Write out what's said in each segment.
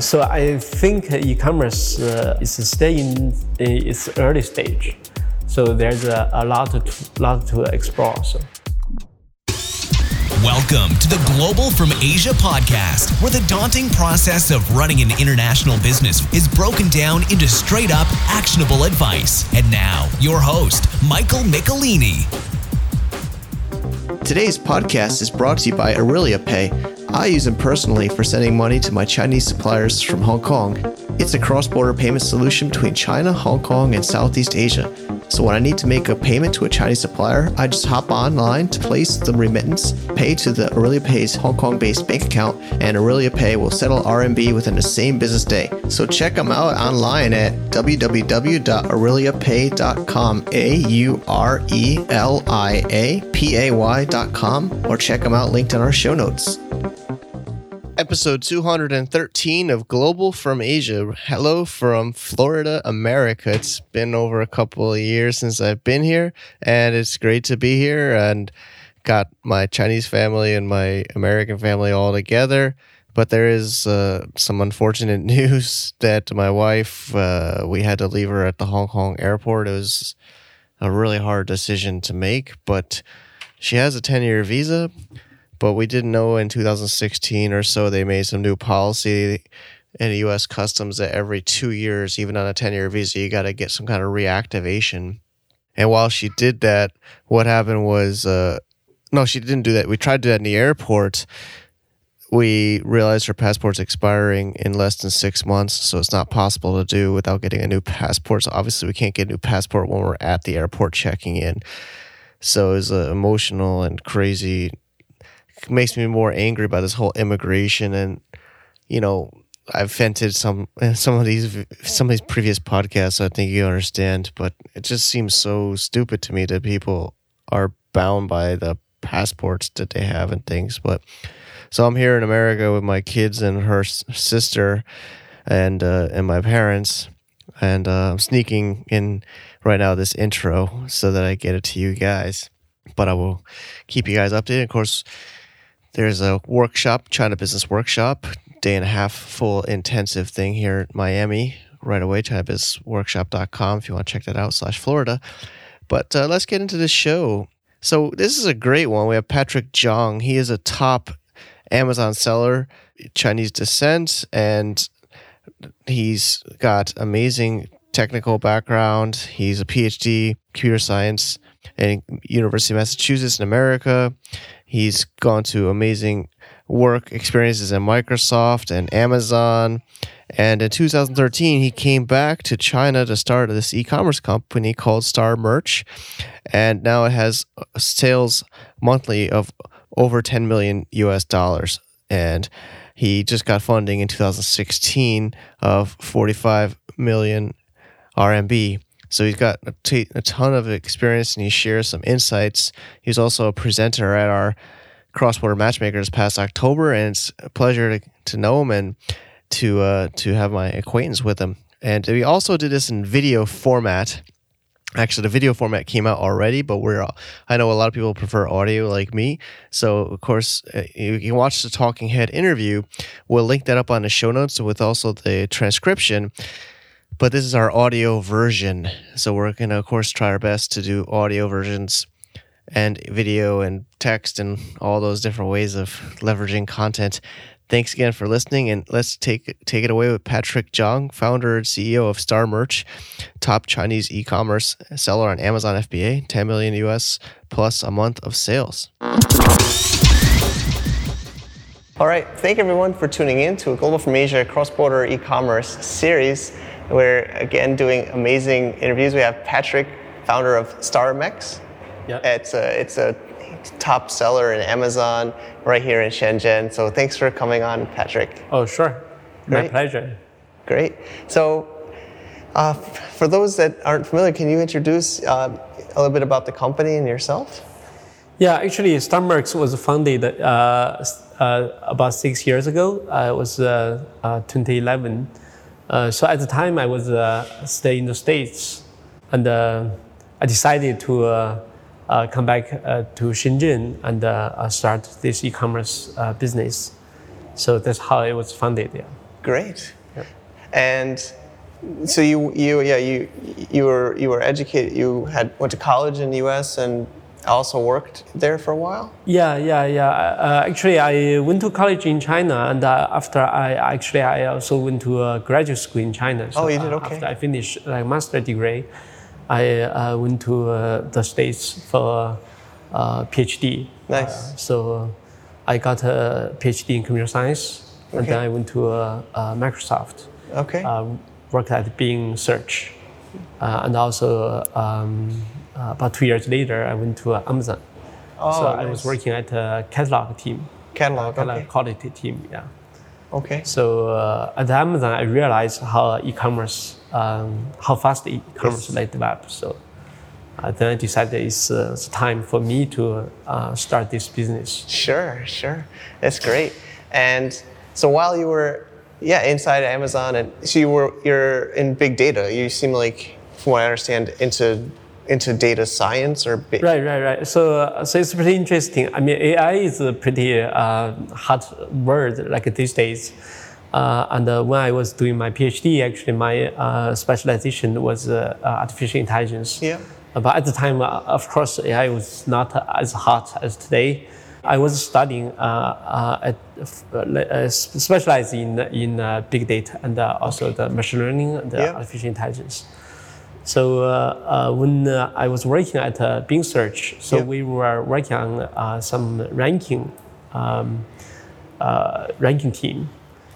So I think e-commerce is still in its early stage. So there's a lot to explore. So. Welcome to the Global From Asia podcast, where the daunting process of running an international business is broken down into straight-up actionable advice. And now, your host, Michael Michelini. Today's podcast is brought to you by Aurelia Pay. I use them personally for sending money to my Chinese suppliers from Hong Kong. It's a cross-border payment solution between China, Hong Kong, and Southeast Asia. So when I need to make a payment to a Chinese supplier, I just hop online to place the remittance, pay to the Aurelia Pay's Hong Kong-based bank account, and Aurelia Pay will settle RMB within the same business day. So check them out online at www.aureliapay.com, AURELIAPAY.com, or check them out linked in our show notes. Episode 213 of Global From Asia. Hello from Florida, America. It's been over a couple of years since I've been here, and it's great to be here. And got my Chinese family and my American family all together. But there is some unfortunate news that my wife, we had to leave her at the Hong Kong airport. It was a really hard decision to make, but she has a 10-year visa. But we didn't know in 2016 or so, they made some new policy in the U.S. Customs that every 2 years, even on a 10-year visa, you got to get some kind of reactivation. And while she did that, what happened was, no, she didn't do that. We tried to do that in the airport. We realized her passport's expiring in less than 6 months, so it's not possible to do without getting a new passport. So obviously, we can't get a new passport when we're at the airport checking in. So it was emotional and crazy. Makes me more angry about this whole immigration, and you know, I've vented some of these previous podcasts. So I think you understand, but it just seems so stupid to me that people are bound by the passports that they have and things. But so I'm here in America with my kids and her sister, and my parents, and I'm sneaking in right now this intro so that I get it to you guys. But I will keep you guys updated. Of course, there's a workshop, China Business Workshop, day and a half full intensive thing here in Miami right away, ChinaBizWorkshop.com if you want to check that out, /Florida. But let's get into this show. So this is a great one. We have Patrick Zhang. He is a top Amazon seller, Chinese descent, and he's got amazing technical background. He's a PhD, computer science, and University of Massachusetts in America. He's gone to amazing work experiences at Microsoft and Amazon. And in 2013, he came back to China to start this e-commerce company called Star Merch. And now it has sales monthly of over $10 million. And he just got funding in 2016 of 45 million RMB. So he's got a ton of experience, and he shares some insights. He's also a presenter at our Cross-Border Matchmakers past October, and it's a pleasure to know him and to have my acquaintance with him. And we also did this in video format. Actually, the video format came out already, but I know a lot of people prefer audio like me. So, of course, you can watch the Talking Head interview. We'll link that up on the show notes with also the transcription. But this is our audio version. So we're going to, of course, try our best to do audio versions and video and text and all those different ways of leveraging content. Thanks again for listening. And let's take it away with Patrick Zhang, founder and CEO of Star Merch, top Chinese e-commerce seller on Amazon FBA, $10 million plus a month of sales. All right. Thank everyone for tuning in to a Global From Asia cross-border e-commerce series. We're, again, doing amazing interviews. We have Patrick, founder of Star Merch. Yep. It's a top seller in Amazon right here in Shenzhen. So thanks for coming on, Patrick. Oh, sure. Great. My pleasure. Great. So for those that aren't familiar, can you introduce a little bit about the company and yourself? Yeah, actually, Star Merch was founded about 6 years ago. It was 2011. So at the time, I was staying in the States, and I decided to come back to Shenzhen and start this e-commerce business. So that's how it was funded. Yeah. Great. Yeah. And so you were educated. You went to college in the U.S. and also worked there for a while. Yeah. Actually, I went to college in China, and after I also went to a graduate school in China. So you did okay. After I finished my master's degree, I went to the States for a PhD. Nice. So I got a PhD in computer science. Okay. And then I went to Microsoft. Okay. Worked at Bing Search, and also about 2 years later, I went to Amazon. Oh, so nice. I was working at a catalog team. Catalog okay. Quality team, yeah. Okay. So at Amazon, I realized how e-commerce, how fast e-commerce like develop. So then I decided it's time for me to start this business. Sure, that's great. And so while you were, inside Amazon, and so you're in big data. You seem like, from what I understand, into data science or right. So it's pretty interesting. I mean, AI is a pretty hot word like these days. And when I was doing my PhD, actually my specialization was artificial intelligence. Yeah. But at the time, of course, AI was not as hot as today. I was studying, specialized in big data and also the machine learning and the artificial intelligence. So when I was working at Bing Search, we were working on some ranking team.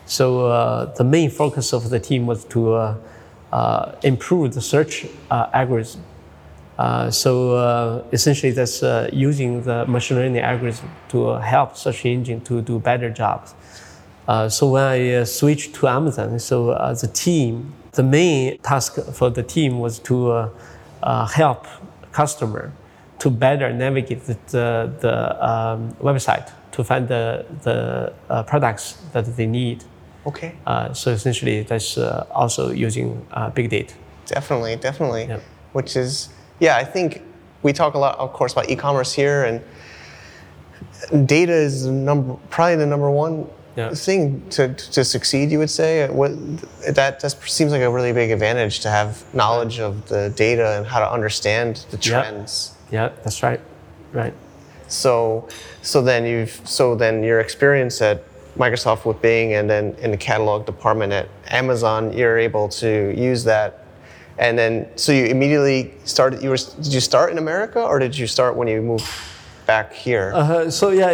So the main focus of the team was to improve the search algorithm. So essentially, that's using the machine learning algorithm to help search engine to do better jobs. So when I switched to Amazon, the main task for the team was to help customer to better navigate the website to find the products that they need. Okay. So essentially, that's also using big data. Definitely. Yeah. Which is. Yeah, I think we talk a lot, of course, about e-commerce here, and data is probably the number one thing to succeed, you would say. That seems like a really big advantage to have knowledge of the data and how to understand the trends. Yeah, that's right. Right. So then your experience at Microsoft with Bing, and then in the catalog department at Amazon, you're able to use that. And then, so you immediately started. Did you start in America, or did you start when you moved back here?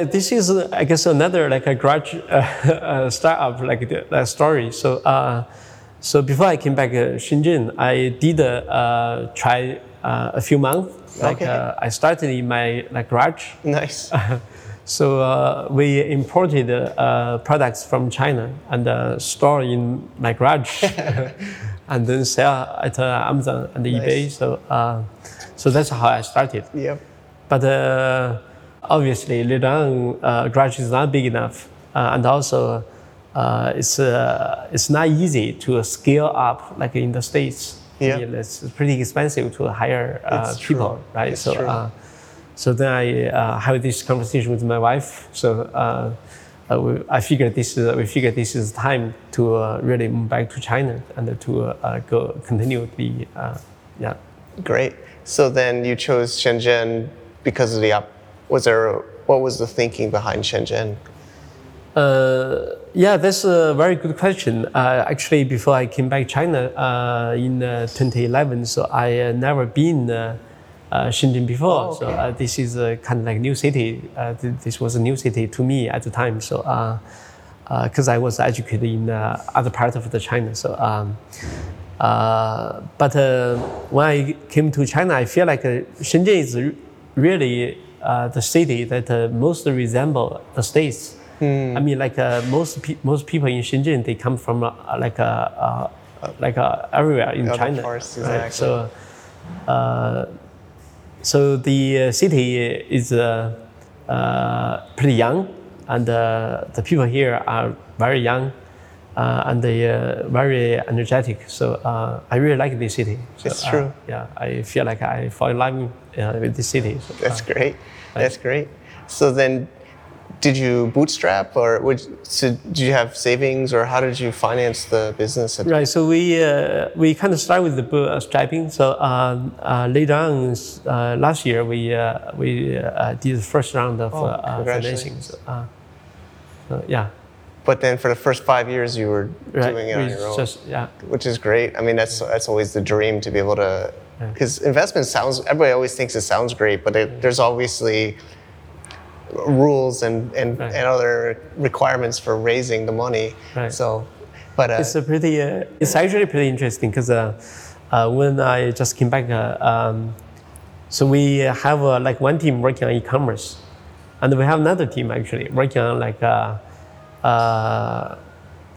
This is, I guess, another like a garage startup like that story. So before I came back to Shenzhen, I did try a few months. Like I started in my garage. Nice. So we imported products from China and store in my garage. And then sell at Amazon and eBay. So that's how I started. Yep. But obviously, later on, garage is not big enough, and also it's not easy to scale up like in the States. Yeah. It's pretty expensive to hire people, right? It's true. So then I had this conversation with my wife. So. We figured this is time to really move back to China and to go continue the Great. So then you chose Shenzhen because of the what was the thinking behind Shenzhen? That's a very good question. Actually, before I came back to China in 2011, so I never been. Shenzhen before, this is kind of like new city. This was a new city to me at the time, so because I was educated in other parts of the China. So, but when I came to China, I feel like Shenzhen is really the city that most resemble the States. Mm. I mean, like most people in Shenzhen, they come from everywhere in China. Parts, exactly. Right? So. So the city is pretty young, and the people here are very young, and they are very energetic. So I really like this city. So, it's true. I feel like I fall in love with this city. So, that's great. So then, Did you bootstrap, or did you have savings, or how did you finance the business? Right. So we kind of started with the bootstrapping. So later on last year we did the first round of financing. Yeah. But then for the first 5 years you were doing it on your own, which is great. I mean that's always the dream, to be able to, because investment sounds, everybody always thinks it sounds great, but there's obviously rules and other requirements for raising the money. Right. So, but it's actually pretty interesting because when I just came back, so we have like one team working on e-commerce, and we have another team actually working on like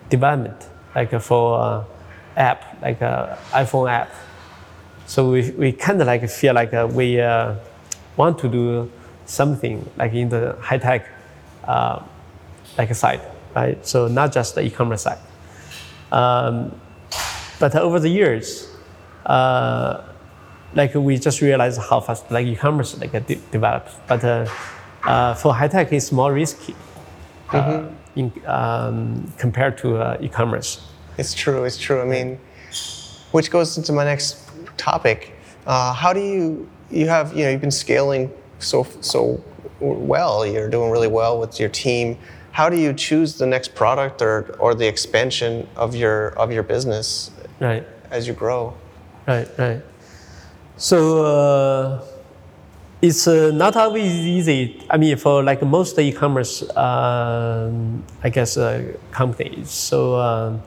development, like for app, like iPhone app. So we kind of like feel like we want to do something like in the high tech, like side, right? So not just the e-commerce side. But over the years, like we just realized how fast like e-commerce like develops. But for high tech, it's more risky compared to e-commerce. It's true. I mean, which goes into my next topic. How do you have, you've been scaling so well, you're doing really well with your team. How do you choose the next product or the expansion of your business as you grow? Right. So it's not always easy. I mean, for like most e-commerce, I guess companies. So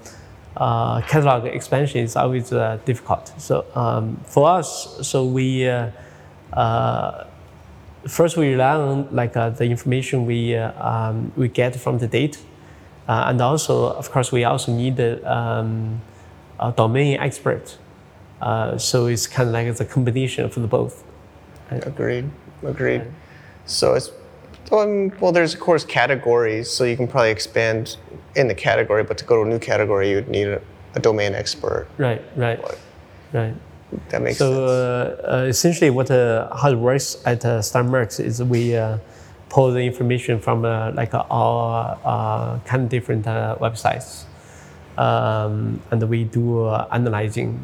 catalog expansion is always difficult. So for us, so we. First, we rely on like the information we get from the data, and also, of course, we also need a domain expert. So it's kind of like the combination of the both. Agreed. Yeah. So it's there's of course categories, so you can probably expand in the category, but to go to a new category, you'd need a domain expert. Right. That makes sense. Essentially, how it works at Star Merch is we pull the information from like all kind of different websites, and we do analyzing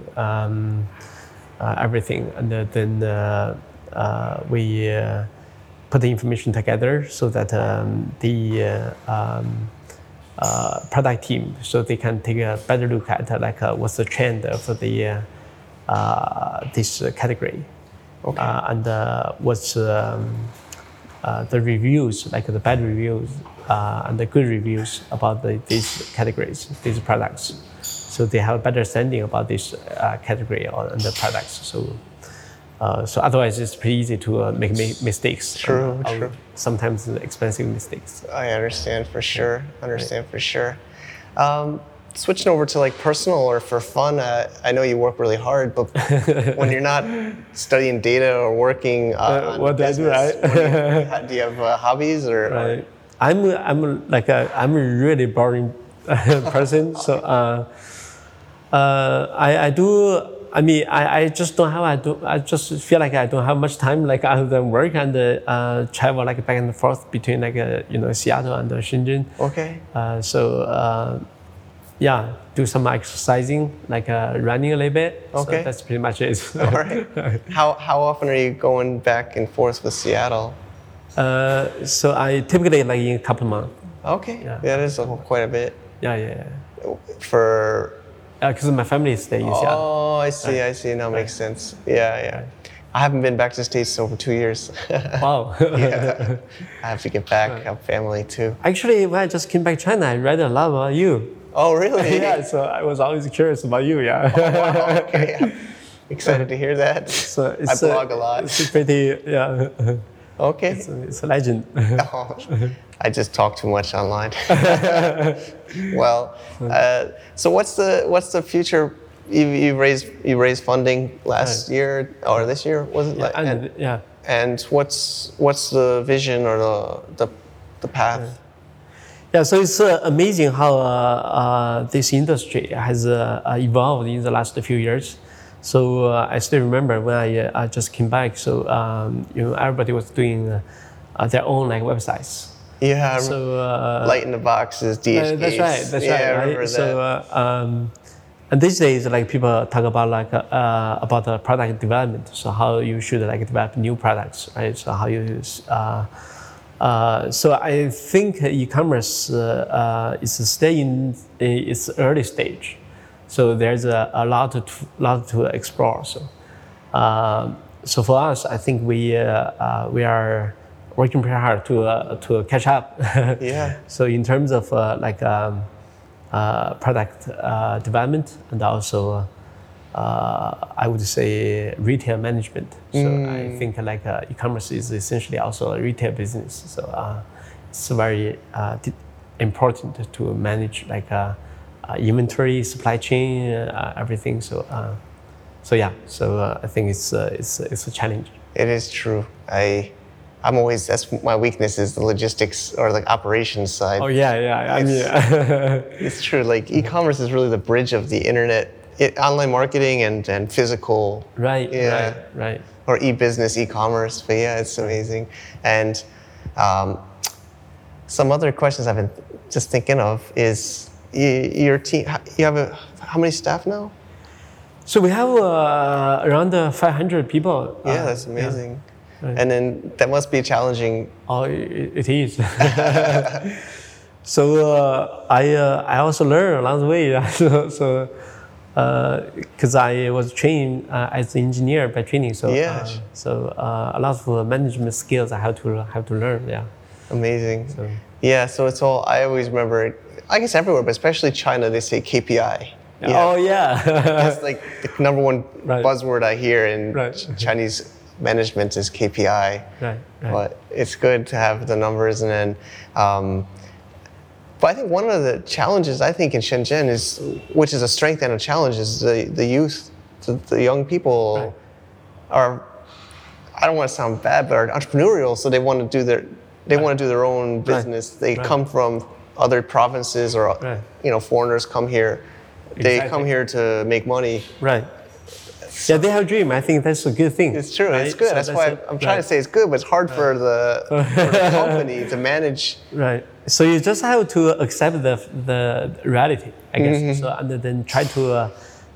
everything, and then we put the information together so that the product team, so they can take a better look at like what's the trend of the. This category, and what's the reviews, like the bad reviews and the good reviews about these categories, these products. So they have a better understanding about this category and the products. So, otherwise it's pretty easy to make mistakes. True. Sometimes expensive mistakes. I understand for sure. Switching over to like personal or for fun, I know you work really hard, but when you're not studying data or working on business, do you have hobbies or? Right. I'm a really boring person, so I just feel like I don't have much time like other than work and travel like back and forth between like Seattle and Shenzhen. Okay. Yeah, do some exercising, like running a little bit. Okay. So that's pretty much it. All right. How often are you going back and forth with Seattle? So I typically like in a couple of months. Okay. Yeah. That is quite a bit. Yeah. For? Because my family stays in Seattle. Oh, I see. Now makes sense. Yeah. I haven't been back to the States in over 2 years. Wow. Yeah. I have to get back. I have family too. Actually, when I just came back to China, I read a lot about you. Oh, really? Yeah, so I was always curious about you, yeah. Oh, wow, okay. Yeah. Excited to hear that. So I blog a lot. It's pretty, yeah. Okay. It's a legend. Oh, I just talk too much online. Well, so what's the future? You raised funding last year or this year, was it? And what's the vision or the path? Yeah. Yeah, so it's amazing how this industry has evolved in the last few years. So I still remember when I just came back. So everybody was doing their own like websites, Yeah. So Light in the Boxes, DHKs. That's right. That's right. I remember that. So and these days, like people talk about the product development. So how you should like develop new products, right? So how you use. So I think e-commerce is still in its early stage. So there's a lot to explore. So, so for us, I think we are working pretty hard to catch up. Yeah. So in terms of product development and also I would say retail management. So I think like e-commerce is essentially also a retail business. So it's very important to manage like inventory, supply chain, everything. So I think it's a challenge. It is true. I'm always, that's my weakness is the logistics or like operations side. Oh yeah. It's true. Like e-commerce is really the bridge of the internet, online marketing and physical. Right. Yeah. Right. Or e-business, e-commerce. But yeah, it's amazing. And some other questions I've been just thinking of is your team. You have how many staff now? So we have around 500 people. Yeah, that's amazing. Yeah. Right. And then that must be challenging. Oh, it is. So I also learned along the way. So because I was trained as an engineer by training, so a lot of management skills I have to learn. Yeah. Amazing. So. Yeah. So it's all. I always remember. I guess everywhere, but especially China, they say KPI. Yeah. Oh yeah. That's like the number one buzzword I hear in Chinese. Management is KPI, right. But it's good to have the numbers. And then, but I think one of the challenges I think in Shenzhen is, which is a strength and a challenge, is the youth, the young people are. I don't want to sound bad, but are entrepreneurial, so they want to do their own business. They come from other provinces or foreigners come here. Exactly. They come here to make money. Right. So, yeah, they have a dream. I think that's a good thing. It's true. Right? It's good. So that's why I'm trying to say it's good, but it's hard for the company to manage. Right. So you just have to accept the reality, I guess. Mm-hmm. So and then try to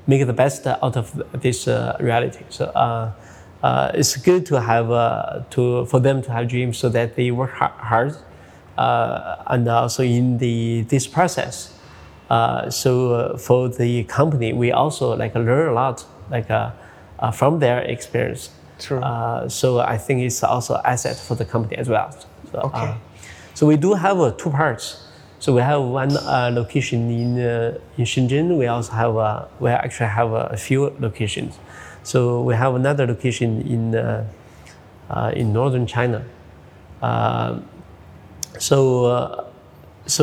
make the best out of this reality. So it's good to have for them to have dreams so that they work hard, and also in this process. So for the company, we also learn a lot. From their experience. True. So I think it's also an asset for the company as well. So, so we do have two parts. So we have one location in Shenzhen. We also have a few locations. So we have another location in northern China. So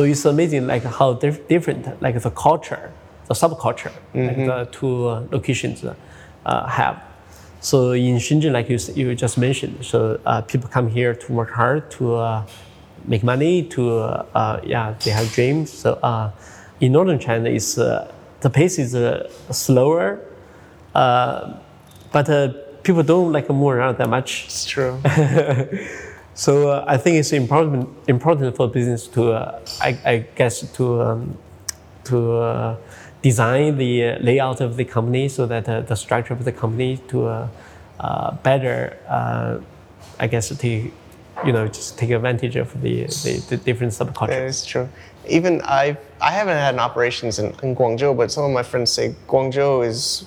it's amazing how different the culture. The subculture, the two locations have. So in Shenzhen, you just mentioned, so people come here to work hard, to make money, they have dreams. So in northern China, it's the pace is slower, but people don't move around that much. It's true. So I think it's important for business to, to design the layout of the company so that the structure of the company to better, take advantage of the different subcultures. That is true. Even I haven't had an operations in Guangzhou, but some of my friends say Guangzhou is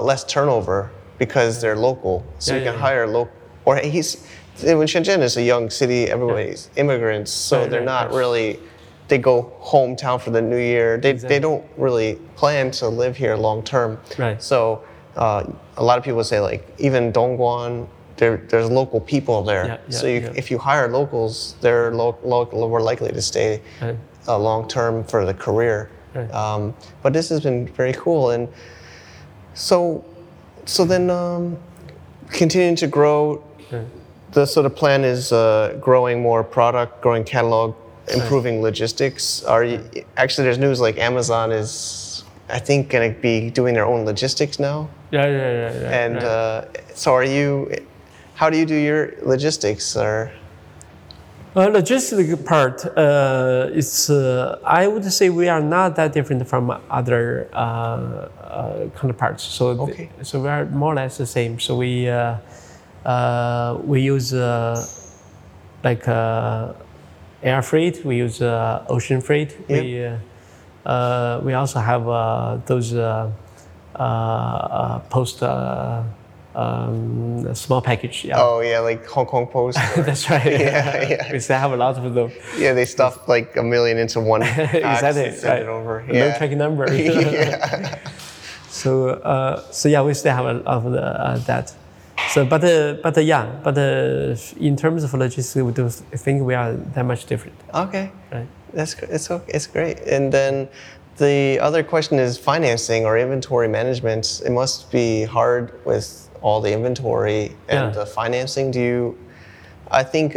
less turnover because they're local, so you can hire local. Or Shenzhen is a young city, everybody's immigrants, so they're not really. They go hometown for the new year. They don't really plan to live here long term. Right. So a lot of people say even Dongguan, there's local people there. Yeah, so if you hire locals, they're more likely to stay long term for the career. Right. But this has been very cool. And so then continuing to grow, the plan is growing more product, growing catalog, improving logistics. There's news Amazon is, I think, going to be doing their own logistics now. Yeah. And so how do you do your logistics? Or Logistic part, I would say we are not that different from other counterparts. So, so we are more or less the same. So we use air freight. We use ocean freight. Yep. We also have those post. Small package. Yeah. Oh yeah, like Hong Kong Post. That's right. Yeah. We still have a lot of them. Yeah, they stuff like a million into one. Exactly. And send it over. Yeah. No tracking number. Yeah. So yeah, we still have a lot of that. So but in terms of logistics, we don't think we are that much different. Okay. Right. It's great. And then. The other question is financing or inventory management. It must be hard with all the inventory and the financing. I think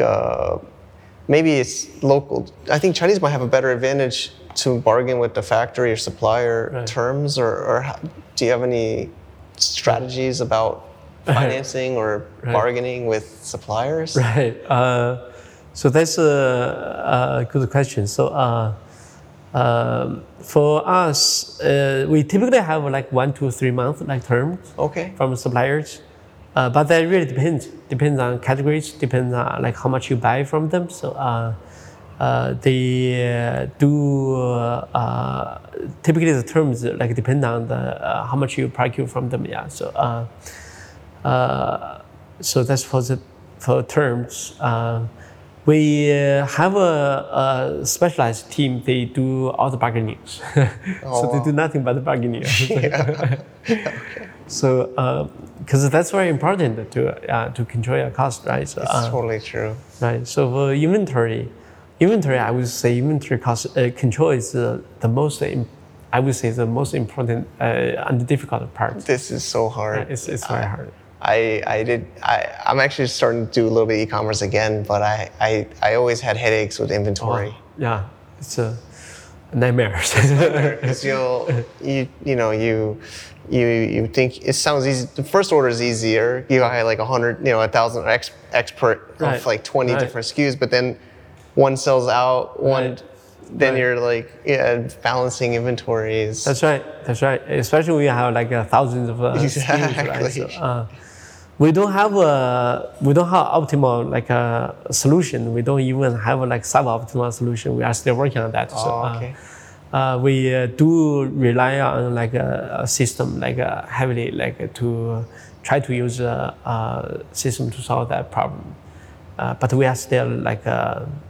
maybe it's local. I think Chinese might have a better advantage to bargain with the factory or supplier terms. Or do you have any strategies about financing or bargaining with suppliers? Right. So that's a good question. So. For us, we typically have like 1 to 3 month like terms from suppliers, but that really depends on categories, depends on like how much you buy from them. So they do typically the terms like depend on the how much you procure from them. Yeah. So so that's for terms. We have a specialized team. They do all the bargaining, they do nothing but the bargaining. So, because that's very important to control your cost, right? So, it's totally true. Right. So for inventory, I would say inventory cost control is the most. I would say the most important and difficult part. This is so hard. Yeah, it's very hard. I'm actually starting to do a little bit of e-commerce again, but I always had headaches with inventory. Yeah, it's a nightmare. Because you think it sounds easy. The first order is easier. You buy like 100, 1,000 expert of like 20 different SKUs, but then one sells out, one. Then you're like, balancing inventories. That's right. Especially when you have like thousands of SKUs, right? So, we don't have optimal like a solution. We don't even have like suboptimal solution. We are still working on that. We do rely on like a system, like heavily, like to try to use a system to solve that problem. But we are still like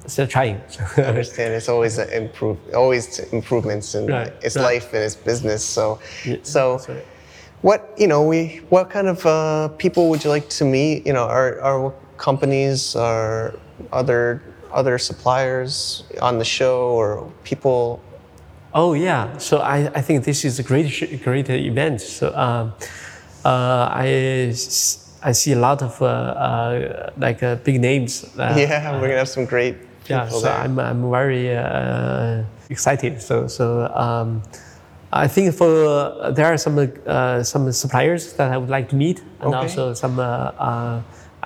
still trying. I understand. It's always improvements in its life and its business. So, what kind of people would you like to meet? Our companies, our other suppliers on the show, or people. Oh yeah. So I think this is a great event. So I see a lot of big names. We're gonna have some great people. Yeah, so there. I'm very excited. So I think there are some suppliers that I would like to meet, and also some I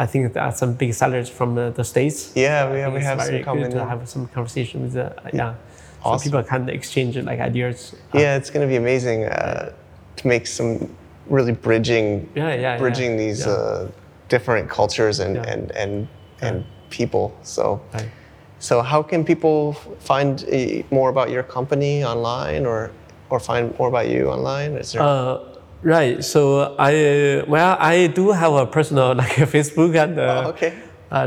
think there are some big sellers from the States. Yeah, we have some common. To have some conversation with awesome. So people can exchange like ideas. It's gonna be amazing to make some. Really bridging these different cultures and people. So, so how can people find more about your company online, or find more about you online? Is there right. So I do have a personal like a Facebook and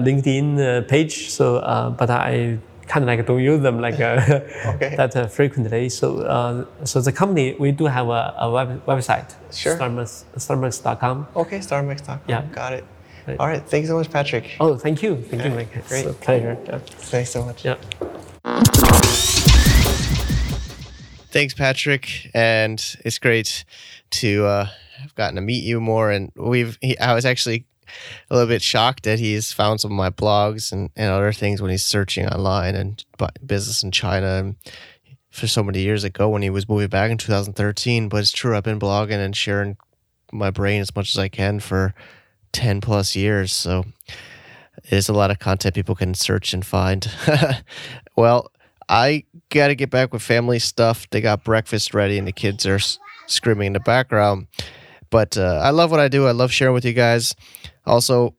LinkedIn page. So, but I kind of like don't use them like that frequently. So so the company, we do have a website. Sure. Starmerch.com. Okay, starmerch.com. Yeah. Got it. Right. All right. Thanks so much, Patrick. Oh, thank you. Thank you, Mike. Great. It's a pleasure. Yeah. Thanks so much. Yeah. Thanks, Patrick. And it's great to have gotten to meet you more. And I was actually a little bit shocked that he's found some of my blogs and other things when he's searching online and business in China and for so many years ago when he was moving back in 2013. But it's true, I've been blogging and sharing my brain as much as I can for 10 plus years. So There's a lot of content people can search and find. Well, I got to get back with family stuff. They got breakfast ready and the kids are screaming in the background. But I love what I do. I love sharing with you guys. Also,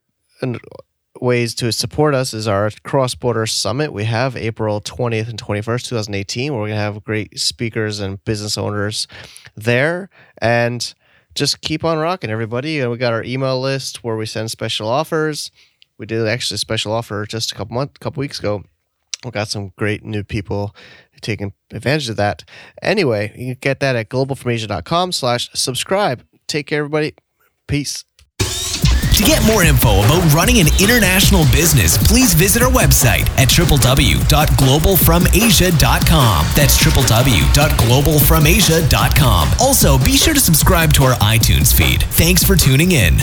ways to support us is our cross-border summit. We have April 20th and 21st, 2018, where we're going to have great speakers and business owners there. And just keep on rocking, everybody. And we got our email list where we send special offers. We did actually a special offer just a couple weeks ago. We got some great new people taking advantage of that. Anyway, you can get that at globalfromasia.com/subscribe. Take care, everybody. Peace. To get more info about running an international business, please visit our website at www.globalfromasia.com. That's www.globalfromasia.com. Also, be sure to subscribe to our iTunes feed. Thanks for tuning in.